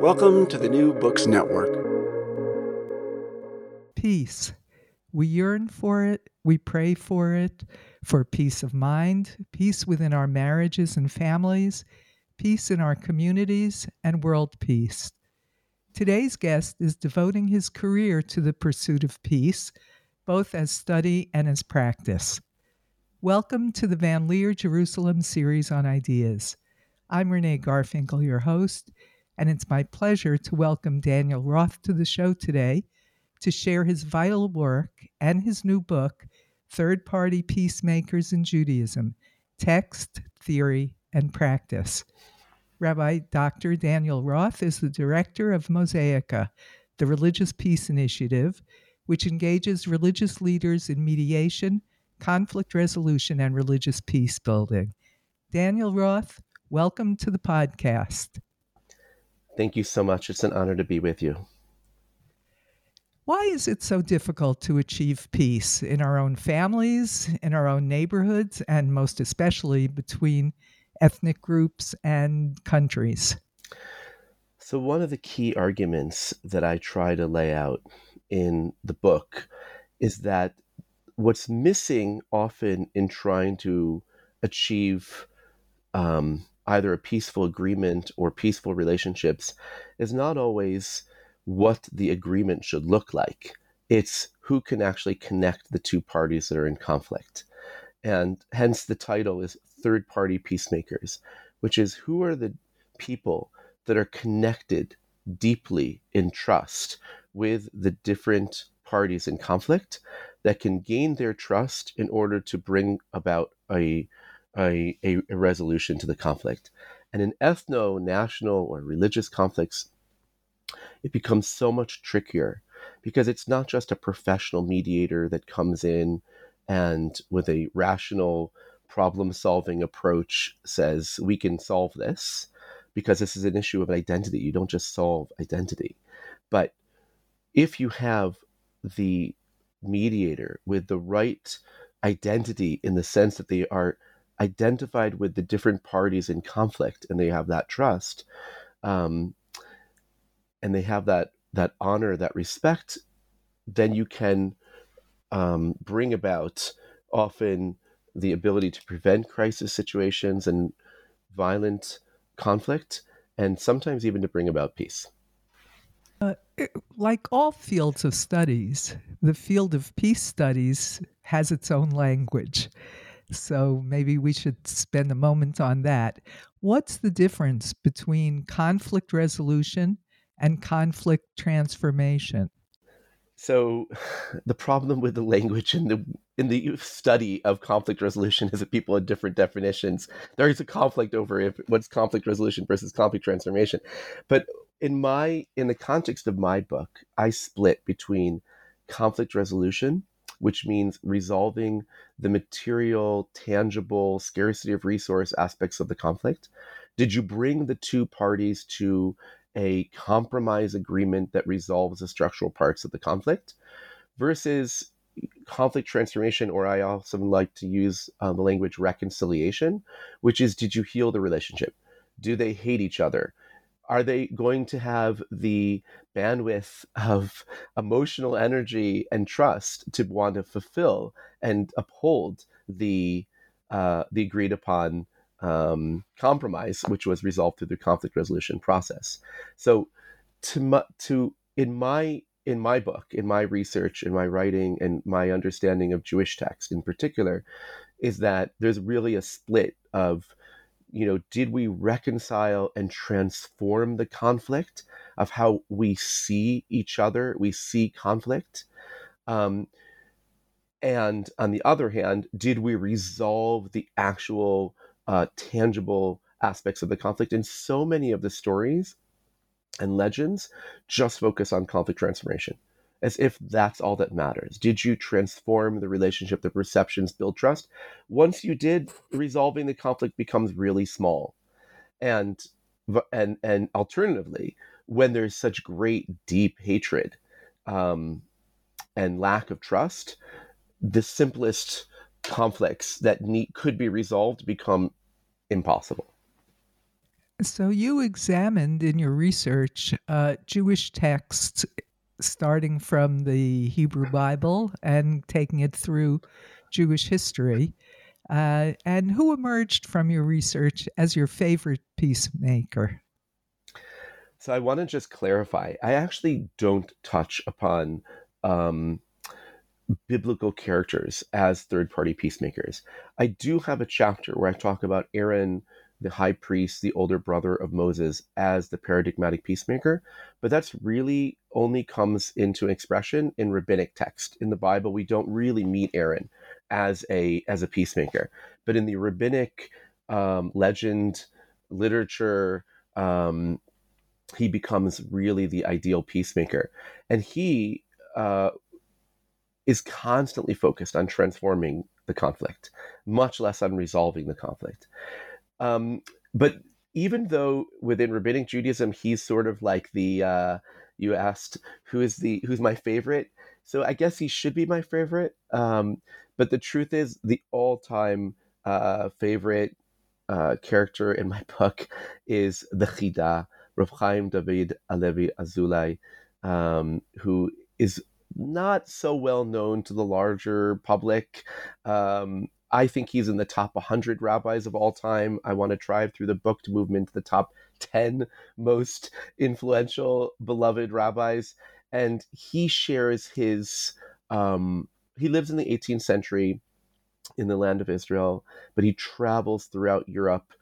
Welcome to the New Books Network. Peace. We yearn for it, we pray for it, for peace of mind, peace within our marriages and families, peace in our communities, and world peace. Today's guest is devoting his career to the pursuit of peace, both as study and as practice. Welcome to the Van Leer Jerusalem Series on Ideas. I'm Renee Garfinkel, your host, and it's my pleasure to welcome Daniel Roth to the show today to share his vital work and his new book, Third Party Peacemakers in Judaism: Text, Theory, and Practice. Rabbi Dr. Daniel Roth is the director of Mosaica, the Religious Peace Initiative, which engages religious leaders in mediation, conflict resolution, and religious peace building. Daniel Roth, welcome to the podcast. Thank you so much. It's an honor to be with you. Why is it so difficult to achieve peace in our own families, in our own neighborhoods, and most especially between ethnic groups and countries? So one of the key arguments that I try to lay out in the book is that what's missing often in trying to achieve either a peaceful agreement or peaceful relationships is not always what the agreement should look like. It's who can actually connect the two parties that are in conflict. And hence the title is Third Party Peacemakers, which is who are the people that are connected deeply in trust with the different parties in conflict that can gain their trust in order to bring about a resolution to the conflict. And in ethno, national, or religious conflicts, it becomes so much trickier because it's not just a professional mediator that comes in and with a rational problem-solving approach says, we can solve this, because this is an issue of identity. You don't just solve identity. But if you have the mediator with the right identity in the sense that they are identified with the different parties in conflict, and they have that trust, and they have that honor, that respect, then you can bring about often the ability to prevent crisis situations and violent conflict, and sometimes even to bring about peace. Like all fields of studies, the field of peace studies has its own language. So maybe we should spend a moment on that. What's the difference between conflict resolution and conflict transformation? So the problem with the language in the study of conflict resolution is that people have different definitions. There is a conflict over what's conflict resolution versus conflict transformation. But in the context of my book, I split between conflict resolution, which means resolving the material, tangible, scarcity of resource aspects of the conflict. Did you bring the two parties to a compromise agreement that resolves the structural parts of the conflict? Versus conflict transformation, or I also like to use the language reconciliation, which is, did you heal the relationship? Do they hate each other? Are they going to have the bandwidth of emotional energy and trust to want to fulfill and uphold the agreed upon compromise, which was resolved through the conflict resolution process? So, in my book, in my research, in my writing, and my understanding of Jewish text in particular, is that there's really a split of, did we reconcile and transform the conflict of how we see each other, we see conflict? And on the other hand, did we resolve the actual tangible aspects of the conflict? And so many of the stories and legends just focus on conflict transformation, as if that's all that matters. Did you transform the relationship, the perceptions, build trust? Once you did, resolving the conflict becomes really small. And alternatively, when there's such great, deep hatred and lack of trust, the simplest conflicts that could be resolved become impossible. So you examined in your research Jewish texts, starting from the Hebrew Bible and taking it through Jewish history. And who emerged from your research as your favorite peacemaker? So I want to just clarify, I actually don't touch upon biblical characters as third-party peacemakers. I do have a chapter where I talk about Aaron, the high priest, the older brother of Moses, as the paradigmatic peacemaker, but that's really only comes into expression in rabbinic text. In the Bible, we don't really meet Aaron as a peacemaker, but in the rabbinic legend, literature, he becomes really the ideal peacemaker. And he is constantly focused on transforming the conflict, much less on resolving the conflict. But even though within rabbinic Judaism, he's sort of like the, you asked, who's my favorite? So I guess he should be my favorite. But the truth is, the all-time favorite character in my book is the Chida, Rav Chaim David Alevi Azulay, who is not so well known to the larger public. I think he's in the top 100 rabbis of all time. I want to drive through the book to move him into the top 10 most influential, beloved rabbis. And he shares his, he lives in the 18th century in the land of Israel, but he travels throughout Europe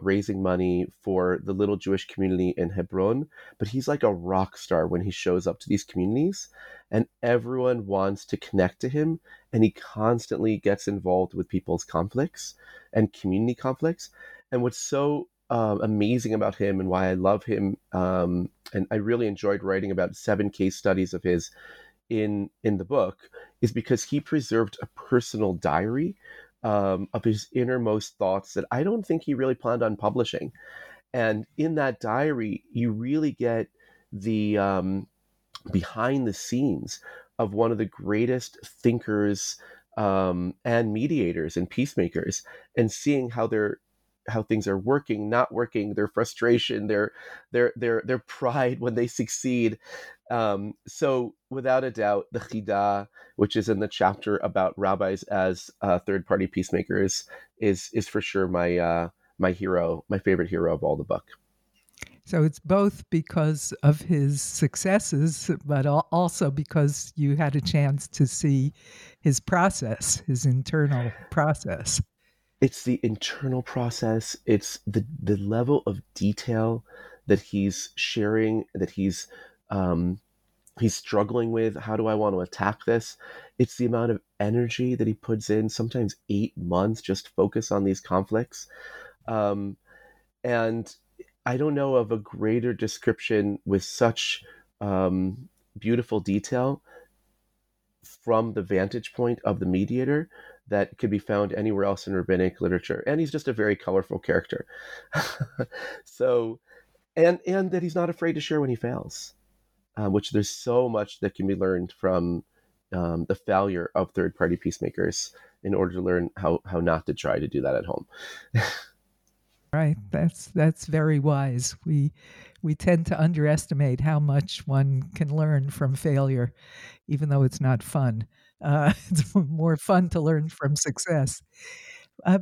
raising money for the little Jewish community in Hebron. But he's like a rock star when he shows up to these communities, and everyone wants to connect to him. And he constantly gets involved with people's conflicts and community conflicts. And what's so amazing about him and why I love him, and I really enjoyed writing about 7 case studies of his in the book, is because he preserved a personal diary of his innermost thoughts that I don't think he really planned on publishing. And in that diary, you really get the behind the scenes of one of the greatest thinkers and mediators and peacemakers, and seeing how things are working, not working, their frustration, their pride when they succeed. So without a doubt, the Chida, which is in the chapter about rabbis as third-party peacemakers, is for sure my my hero, my favorite hero of all the book. So it's both because of his successes, but also because you had a chance to see his process, his internal process. It's the internal process. It's the level of detail that he's sharing, that he's struggling with. How do I want to attack this? It's the amount of energy that he puts in, sometimes 8 months, just focus on these conflicts. And I don't know of a greater description with such beautiful detail from the vantage point of the mediator that could be found anywhere else in rabbinic literature. And he's just a very colorful character. So, and that he's not afraid to share when he fails. Which there's so much that can be learned from the failure of third-party peacemakers in order to learn how not to try to do that at home. Right. That's very wise. We tend to underestimate how much one can learn from failure, even though it's not fun. It's more fun to learn from success.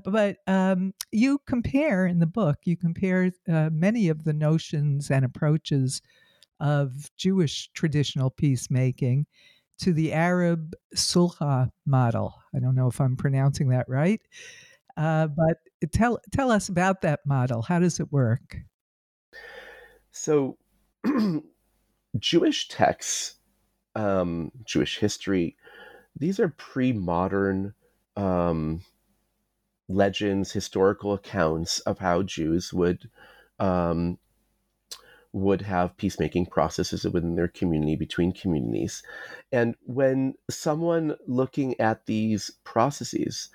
But you compare in the book, many of the notions and approaches of Jewish traditional peacemaking to the Arab sulha model. I don't know if I'm pronouncing that right, but tell us about that model. How does it work? So Jewish texts, Jewish history, these are pre-modern legends, historical accounts of how Jews would have peacemaking processes within their community, between communities. And when someone looking at these processes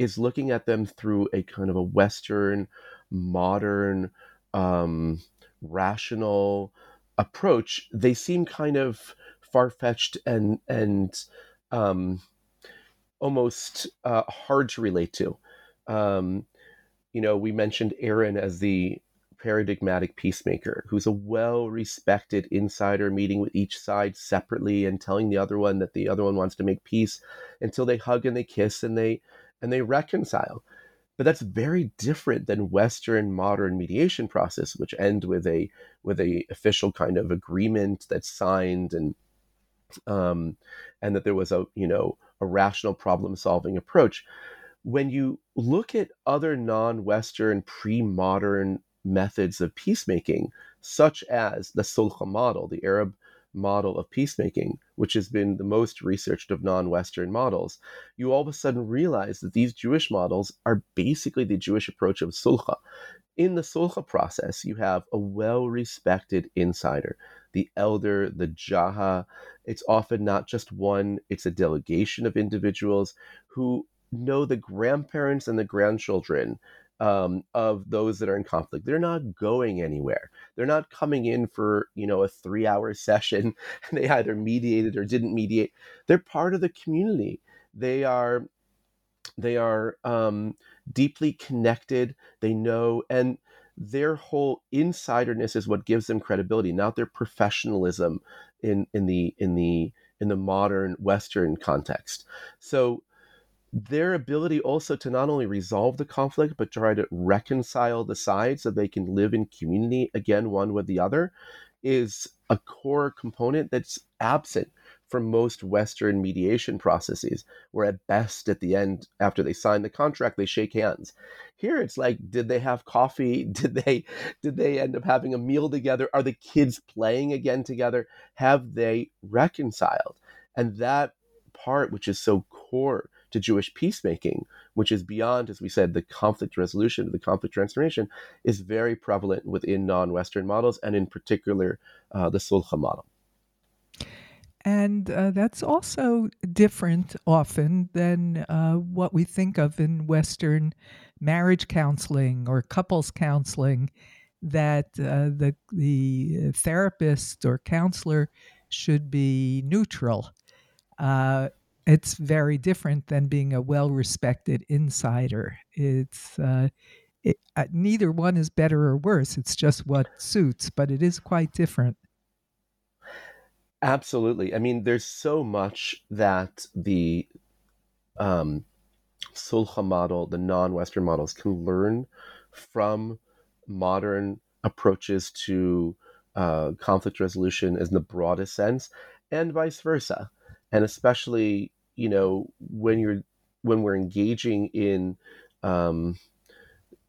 is looking at them through a kind of a Western, modern, rational approach, they seem kind of far-fetched and almost hard to relate to. We mentioned Aaron as the paradigmatic peacemaker, who's a well-respected insider meeting with each side separately and telling the other one that the other one wants to make peace until they hug and they kiss and they reconcile. But that's very different than Western modern mediation process, which end with a official kind of agreement that's signed and that there was a rational problem-solving approach. When you look at other non-Western pre-modern methods of peacemaking, such as the sulha model, the Arab model of peacemaking, which has been the most researched of non-Western models, you all of a sudden realize that these Jewish models are basically the Jewish approach of sulha. In the sulha process, you have a well-respected insider, the elder, the jaha. It's often not just one, it's a delegation of individuals who know the grandparents and the grandchildren of those that are in conflict. They're not going anywhere. They're not coming in for, a 3-hour session and they either mediated or didn't mediate. They're part of the community. They are deeply connected. They know, and their whole insiderness is what gives them credibility, not their professionalism in the modern Western context. So their ability also to not only resolve the conflict, but try to reconcile the sides so they can live in community again, one with the other, is a core component that's absent from most Western mediation processes, where at best at the end, after they sign the contract, they shake hands. Here it's like, did they have coffee? Did they end up having a meal together? Are the kids playing again together? Have they reconciled? And that part, which is so core to Jewish peacemaking, which is beyond, as we said, the conflict resolution, the conflict transformation, is very prevalent within non-Western models, and in particular, the sulha model. And that's also different often than what we think of in Western marriage counseling or couples counseling, that the therapist or counselor should be neutral. It's very different than being a well-respected insider. It's neither one is better or worse. It's just what suits, but it is quite different. Absolutely. I mean, there's so much that the sulha model, the non-Western models, can learn from modern approaches to conflict resolution in the broadest sense, and vice versa. And especially, when we're engaging in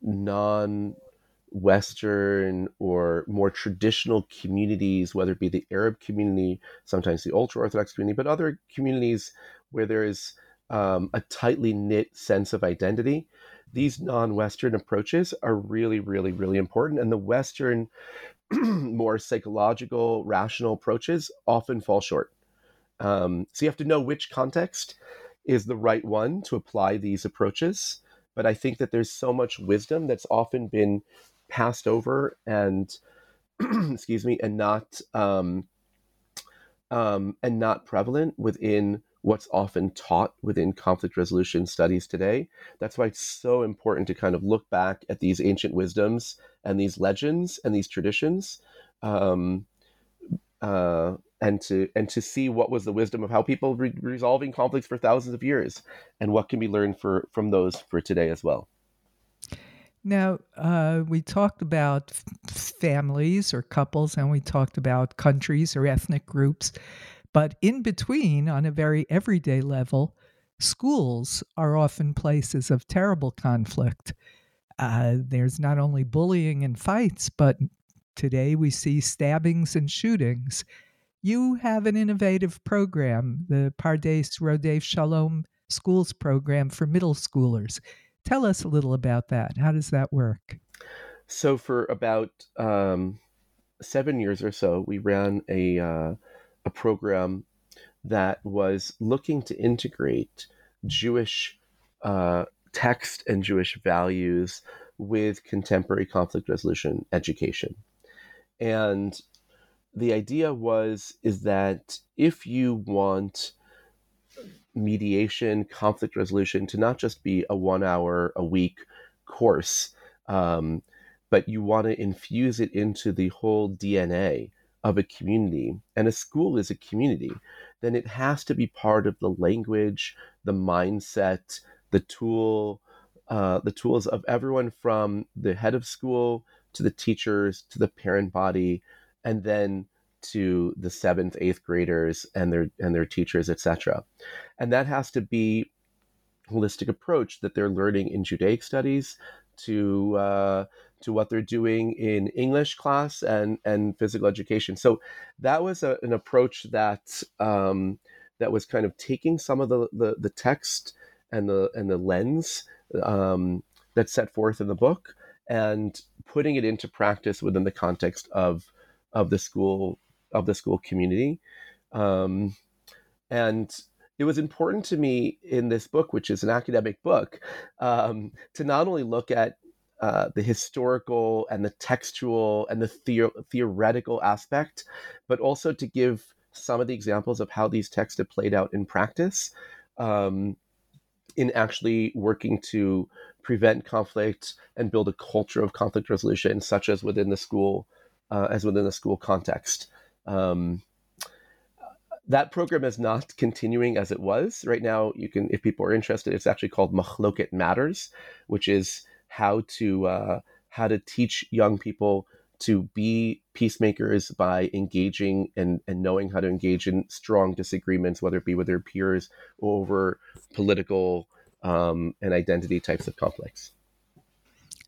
non-Western or more traditional communities, whether it be the Arab community, sometimes the ultra-Orthodox community, but other communities where there is a tightly knit sense of identity, these non-Western approaches are really, really, really important. And the Western, more psychological, rational approaches often fall short. So you have to know which context is the right one to apply these approaches. But I think that there's so much wisdom that's often been passed over and, and not prevalent within what's often taught within conflict resolution studies today. That's why it's so important to kind of look back at these ancient wisdoms and these legends and these traditions, and to see what was the wisdom of how people resolving conflicts for thousands of years, and what can be learned from those for today as well. Now, we talked about families or couples, and we talked about countries or ethnic groups, but in between, on a very everyday level, schools are often places of terrible conflict. There's not only bullying and fights, but today we see stabbings and shootings. You have an innovative program, the Pardes Rodev Shalom Schools Program for middle schoolers. Tell us a little about that. How does that work? So for about 7 years or so, we ran a program that was looking to integrate Jewish text and Jewish values with contemporary conflict resolution education. And the idea is that if you want mediation, conflict resolution to not just be a 1 hour a week course, but you want to infuse it into the whole DNA of a community, and a school is a community, then it has to be part of the language, the mindset, the tools of everyone from the head of school to the teachers, to the parent body, and then to the 7th, 8th graders and their teachers, etc. And that has to be a holistic approach that they're learning in Judaic studies to what they're doing in English class and physical education. So that was an approach that that was kind of taking some of the text and the lens that's set forth in the book and putting it into practice within the context of the school community. And it was important to me in this book, which is an academic book, to not only look at the historical and the textual and the theoretical aspect, but also to give some of the examples of how these texts have played out in practice, in actually working to prevent conflict and build a culture of conflict resolution, such as within the school context. That program is not continuing as it was right now. You can, if people are interested, it's actually called Machloket Matters, which is how to teach young people to be peacemakers by engaging and knowing how to engage in strong disagreements, whether it be with their peers or over political and identity types of conflicts.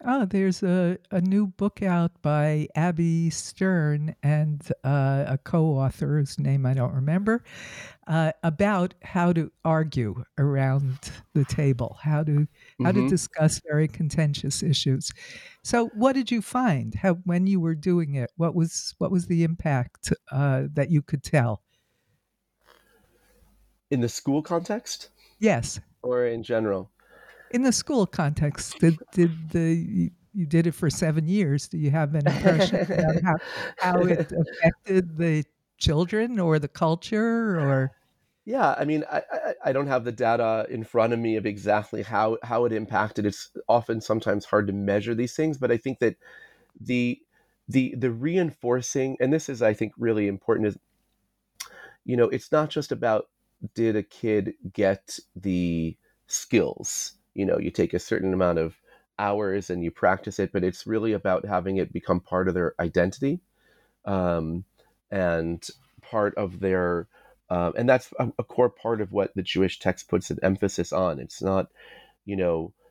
Oh, there's a new book out by Abby Stern and a co-author whose name I don't remember, about how to argue around the table, how to discuss very contentious issues. So, what did you find? When you were doing it, what was the impact that you could tell in the school context? Yes, or in general. In the school context, you did it for 7 years. Do you have any impression about how it affected the children or the culture? Or yeah, I mean, I don't have the data in front of me of exactly how it impacted. It's sometimes hard to measure these things, but I think that the reinforcing, and this is I think really important, is it's not just about did a kid get the skills. You take a certain amount of hours and you practice it, but it's really about having it become part of their identity, and part of their, and that's a core part of what the Jewish text puts an emphasis on. It's not,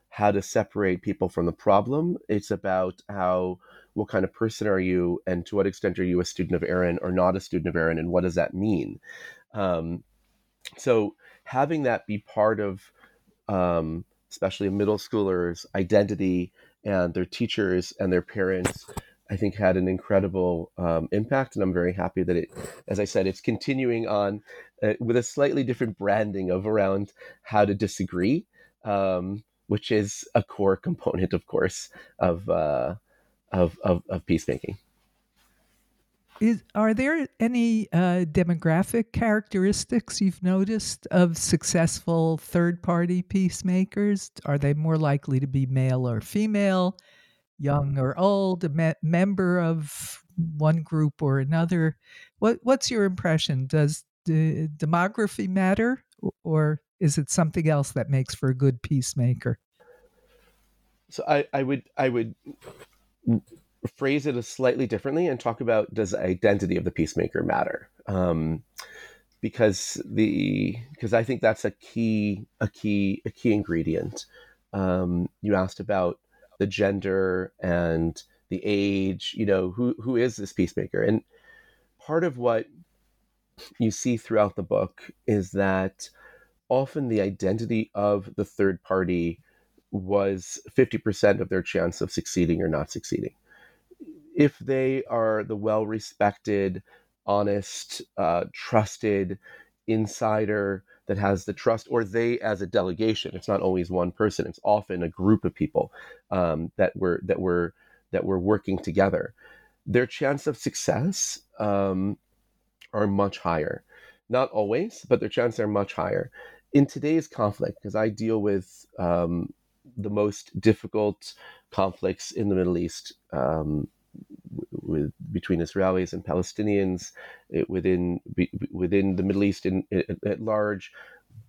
how to separate people from the problem. It's about what kind of person are you, and to what extent are you a student of Aaron or not a student of Aaron, and what does that mean? So having that be part of, especially middle schoolers' identity, and their teachers and their parents, I think had an incredible impact. And I'm very happy that it, as I said, it's continuing on with a slightly different branding of around how to disagree, which is a core component, of course, of peacemaking. Are there any demographic characteristics you've noticed of successful third-party peacemakers? Are they more likely to be male or female, young or old, a member of one group or another? What's your impression? Does demography matter, or is it something else that makes for a good peacemaker? So I would phrase it slightly differently and talk about, does the identity of the peacemaker matter? Because I think that's a key ingredient. You asked about the gender and the age, who is this peacemaker? And part of what you see throughout the book is that often the identity of the third party was 50% of their chance of succeeding or not succeeding. if they are the well-respected, honest, trusted insider that has the trust, or they as a delegation, it's not always one person, it's often a group of people that were working together, their chance of success are much higher. Not always, but their chances are much higher. In today's conflict, because I deal with the most difficult conflicts in the Middle East, between Israelis and Palestinians, within the Middle East at large,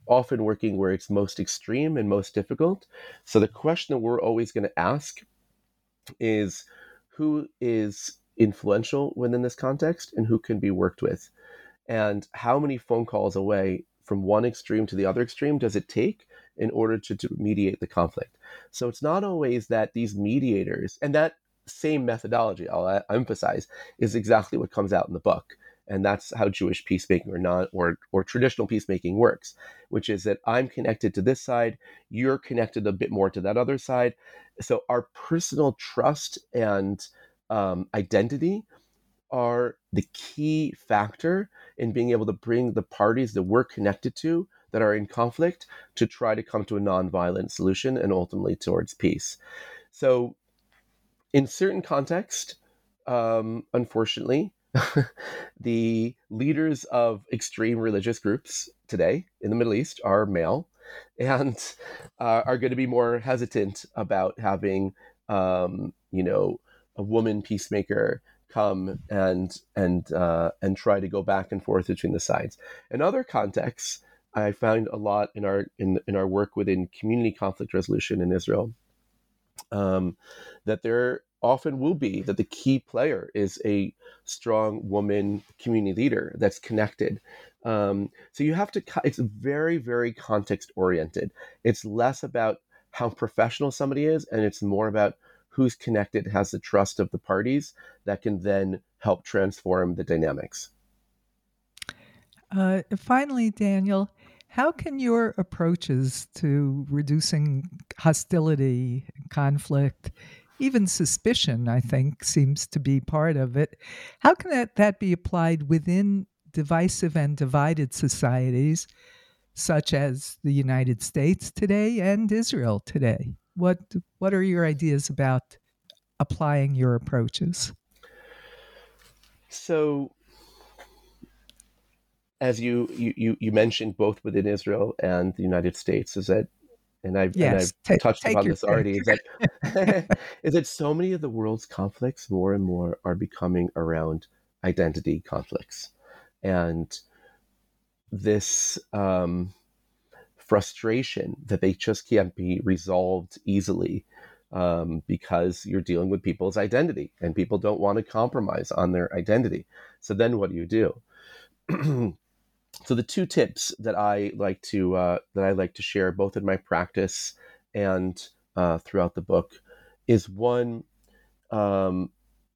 often working where it's most extreme and most difficult. So the question that we're always going to ask is, who is influential within this context and who can be worked with? And how many phone calls away from one extreme to the other extreme does it take in order to mediate the conflict? So it's not always that these mediators, and that same methodology, I'll emphasize, is exactly what comes out in the book. And that's how Jewish peacemaking or traditional peacemaking works, which is that I'm connected to this side, you're connected a bit more to that other side. So our personal trust and identity are the key factor in being able to bring the parties that we're connected to that are in conflict to try to come to a nonviolent solution and ultimately towards peace. So in certain contexts, unfortunately, the leaders of extreme religious groups today in the Middle East are male and are going to be more hesitant about having, a woman peacemaker come and try to go back and forth between the sides. In other contexts, I found a lot in our work within community conflict resolution in Israel, that there often will be that the key player is a strong woman community leader that's connected. So you have to, it's very, very context oriented. It's less about how professional somebody is, and it's more about who's connected, has the trust of the parties that can then help transform the dynamics. Finally, Daniel, how can your approaches to reducing hostility, conflict, even suspicion, I think, seems to be part of it, how can that be applied within divisive and divided societies, such as the United States today and Israel today? What are your ideas about applying your approaches? So, as you mentioned, both within Israel and the United States, is that, and I've touched upon this already. Is that so many of the world's conflicts more and more are becoming around identity conflicts, and this frustration that they just can't be resolved easily because you're dealing with people's identity and people don't want to compromise on their identity. So then what do you do? So the two tips that I like to share both in my practice and throughout the book is one,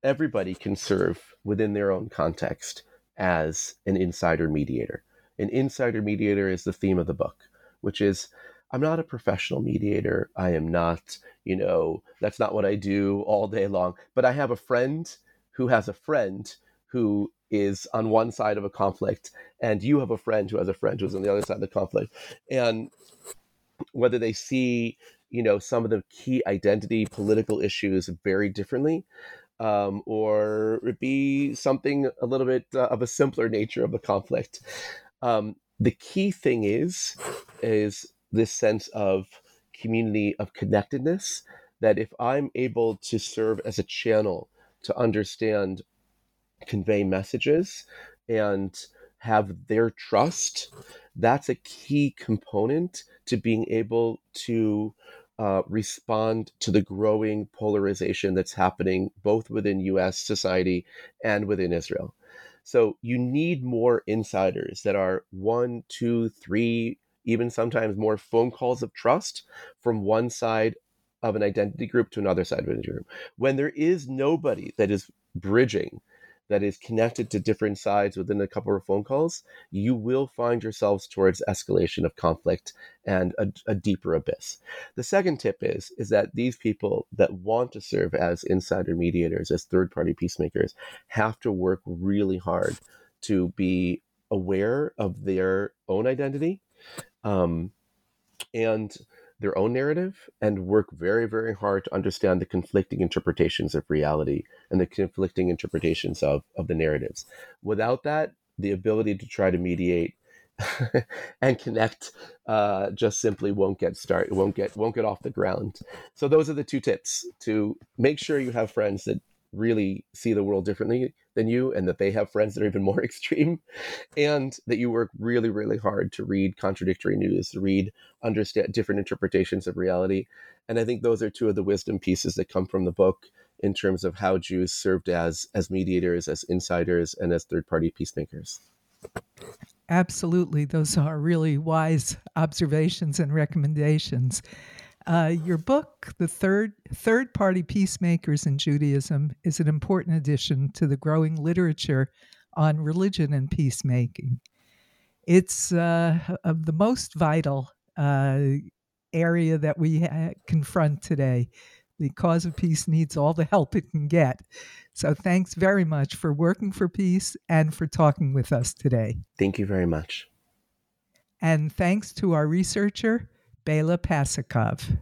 everybody can serve within their own context as an insider mediator. An insider mediator is the theme of the book, which is, I'm not a professional mediator. I am not, that's not what I do all day long. But I have a friend who has a friend who is on one side of a conflict, and you have a friend who has a friend who's on the other side of the conflict. And whether they see, some of the key identity political issues very differently, or it be something a little bit of a simpler nature of a conflict. The key thing is this sense of community, of connectedness, that if I'm able to serve as a channel to understand, convey messages, and have their trust, that's a key component to being able to respond to the growing polarization that's happening both within U.S. society and within Israel. So you need more insiders that are 1, 2, 3, even sometimes more phone calls of trust from one side of an identity group to another side of an identity group. When there is nobody that is bridging that is connected to different sides within a couple of phone calls, you will find yourselves towards escalation of conflict and a deeper abyss. The second tip is that these people that want to serve as insider mediators, as third-party peacemakers, have to work really hard to be aware of their own identity and their own narrative, and work very, very hard to understand the conflicting interpretations of reality and the conflicting interpretations of the narratives. Without that, the ability to try to mediate and connect just simply won't get off the ground. So those are the two tips: to make sure you have friends that really see the world differently than you, and that they have friends that are even more extreme, and that you work really, really hard to read contradictory news, to read, understand different interpretations of reality. And I think those are two of the wisdom pieces that come from the book in terms of how Jews served as mediators, as insiders, and as third-party peacemakers. Absolutely. Those are really wise observations and recommendations. Your book, The Third Party Peacemakers in Judaism, is an important addition to the growing literature on religion and peacemaking. It's the most vital area that we confront today. The cause of peace needs all the help it can get. So thanks very much for working for peace and for talking with us today. Thank you very much. And thanks to our researcher, Bela Pasikov.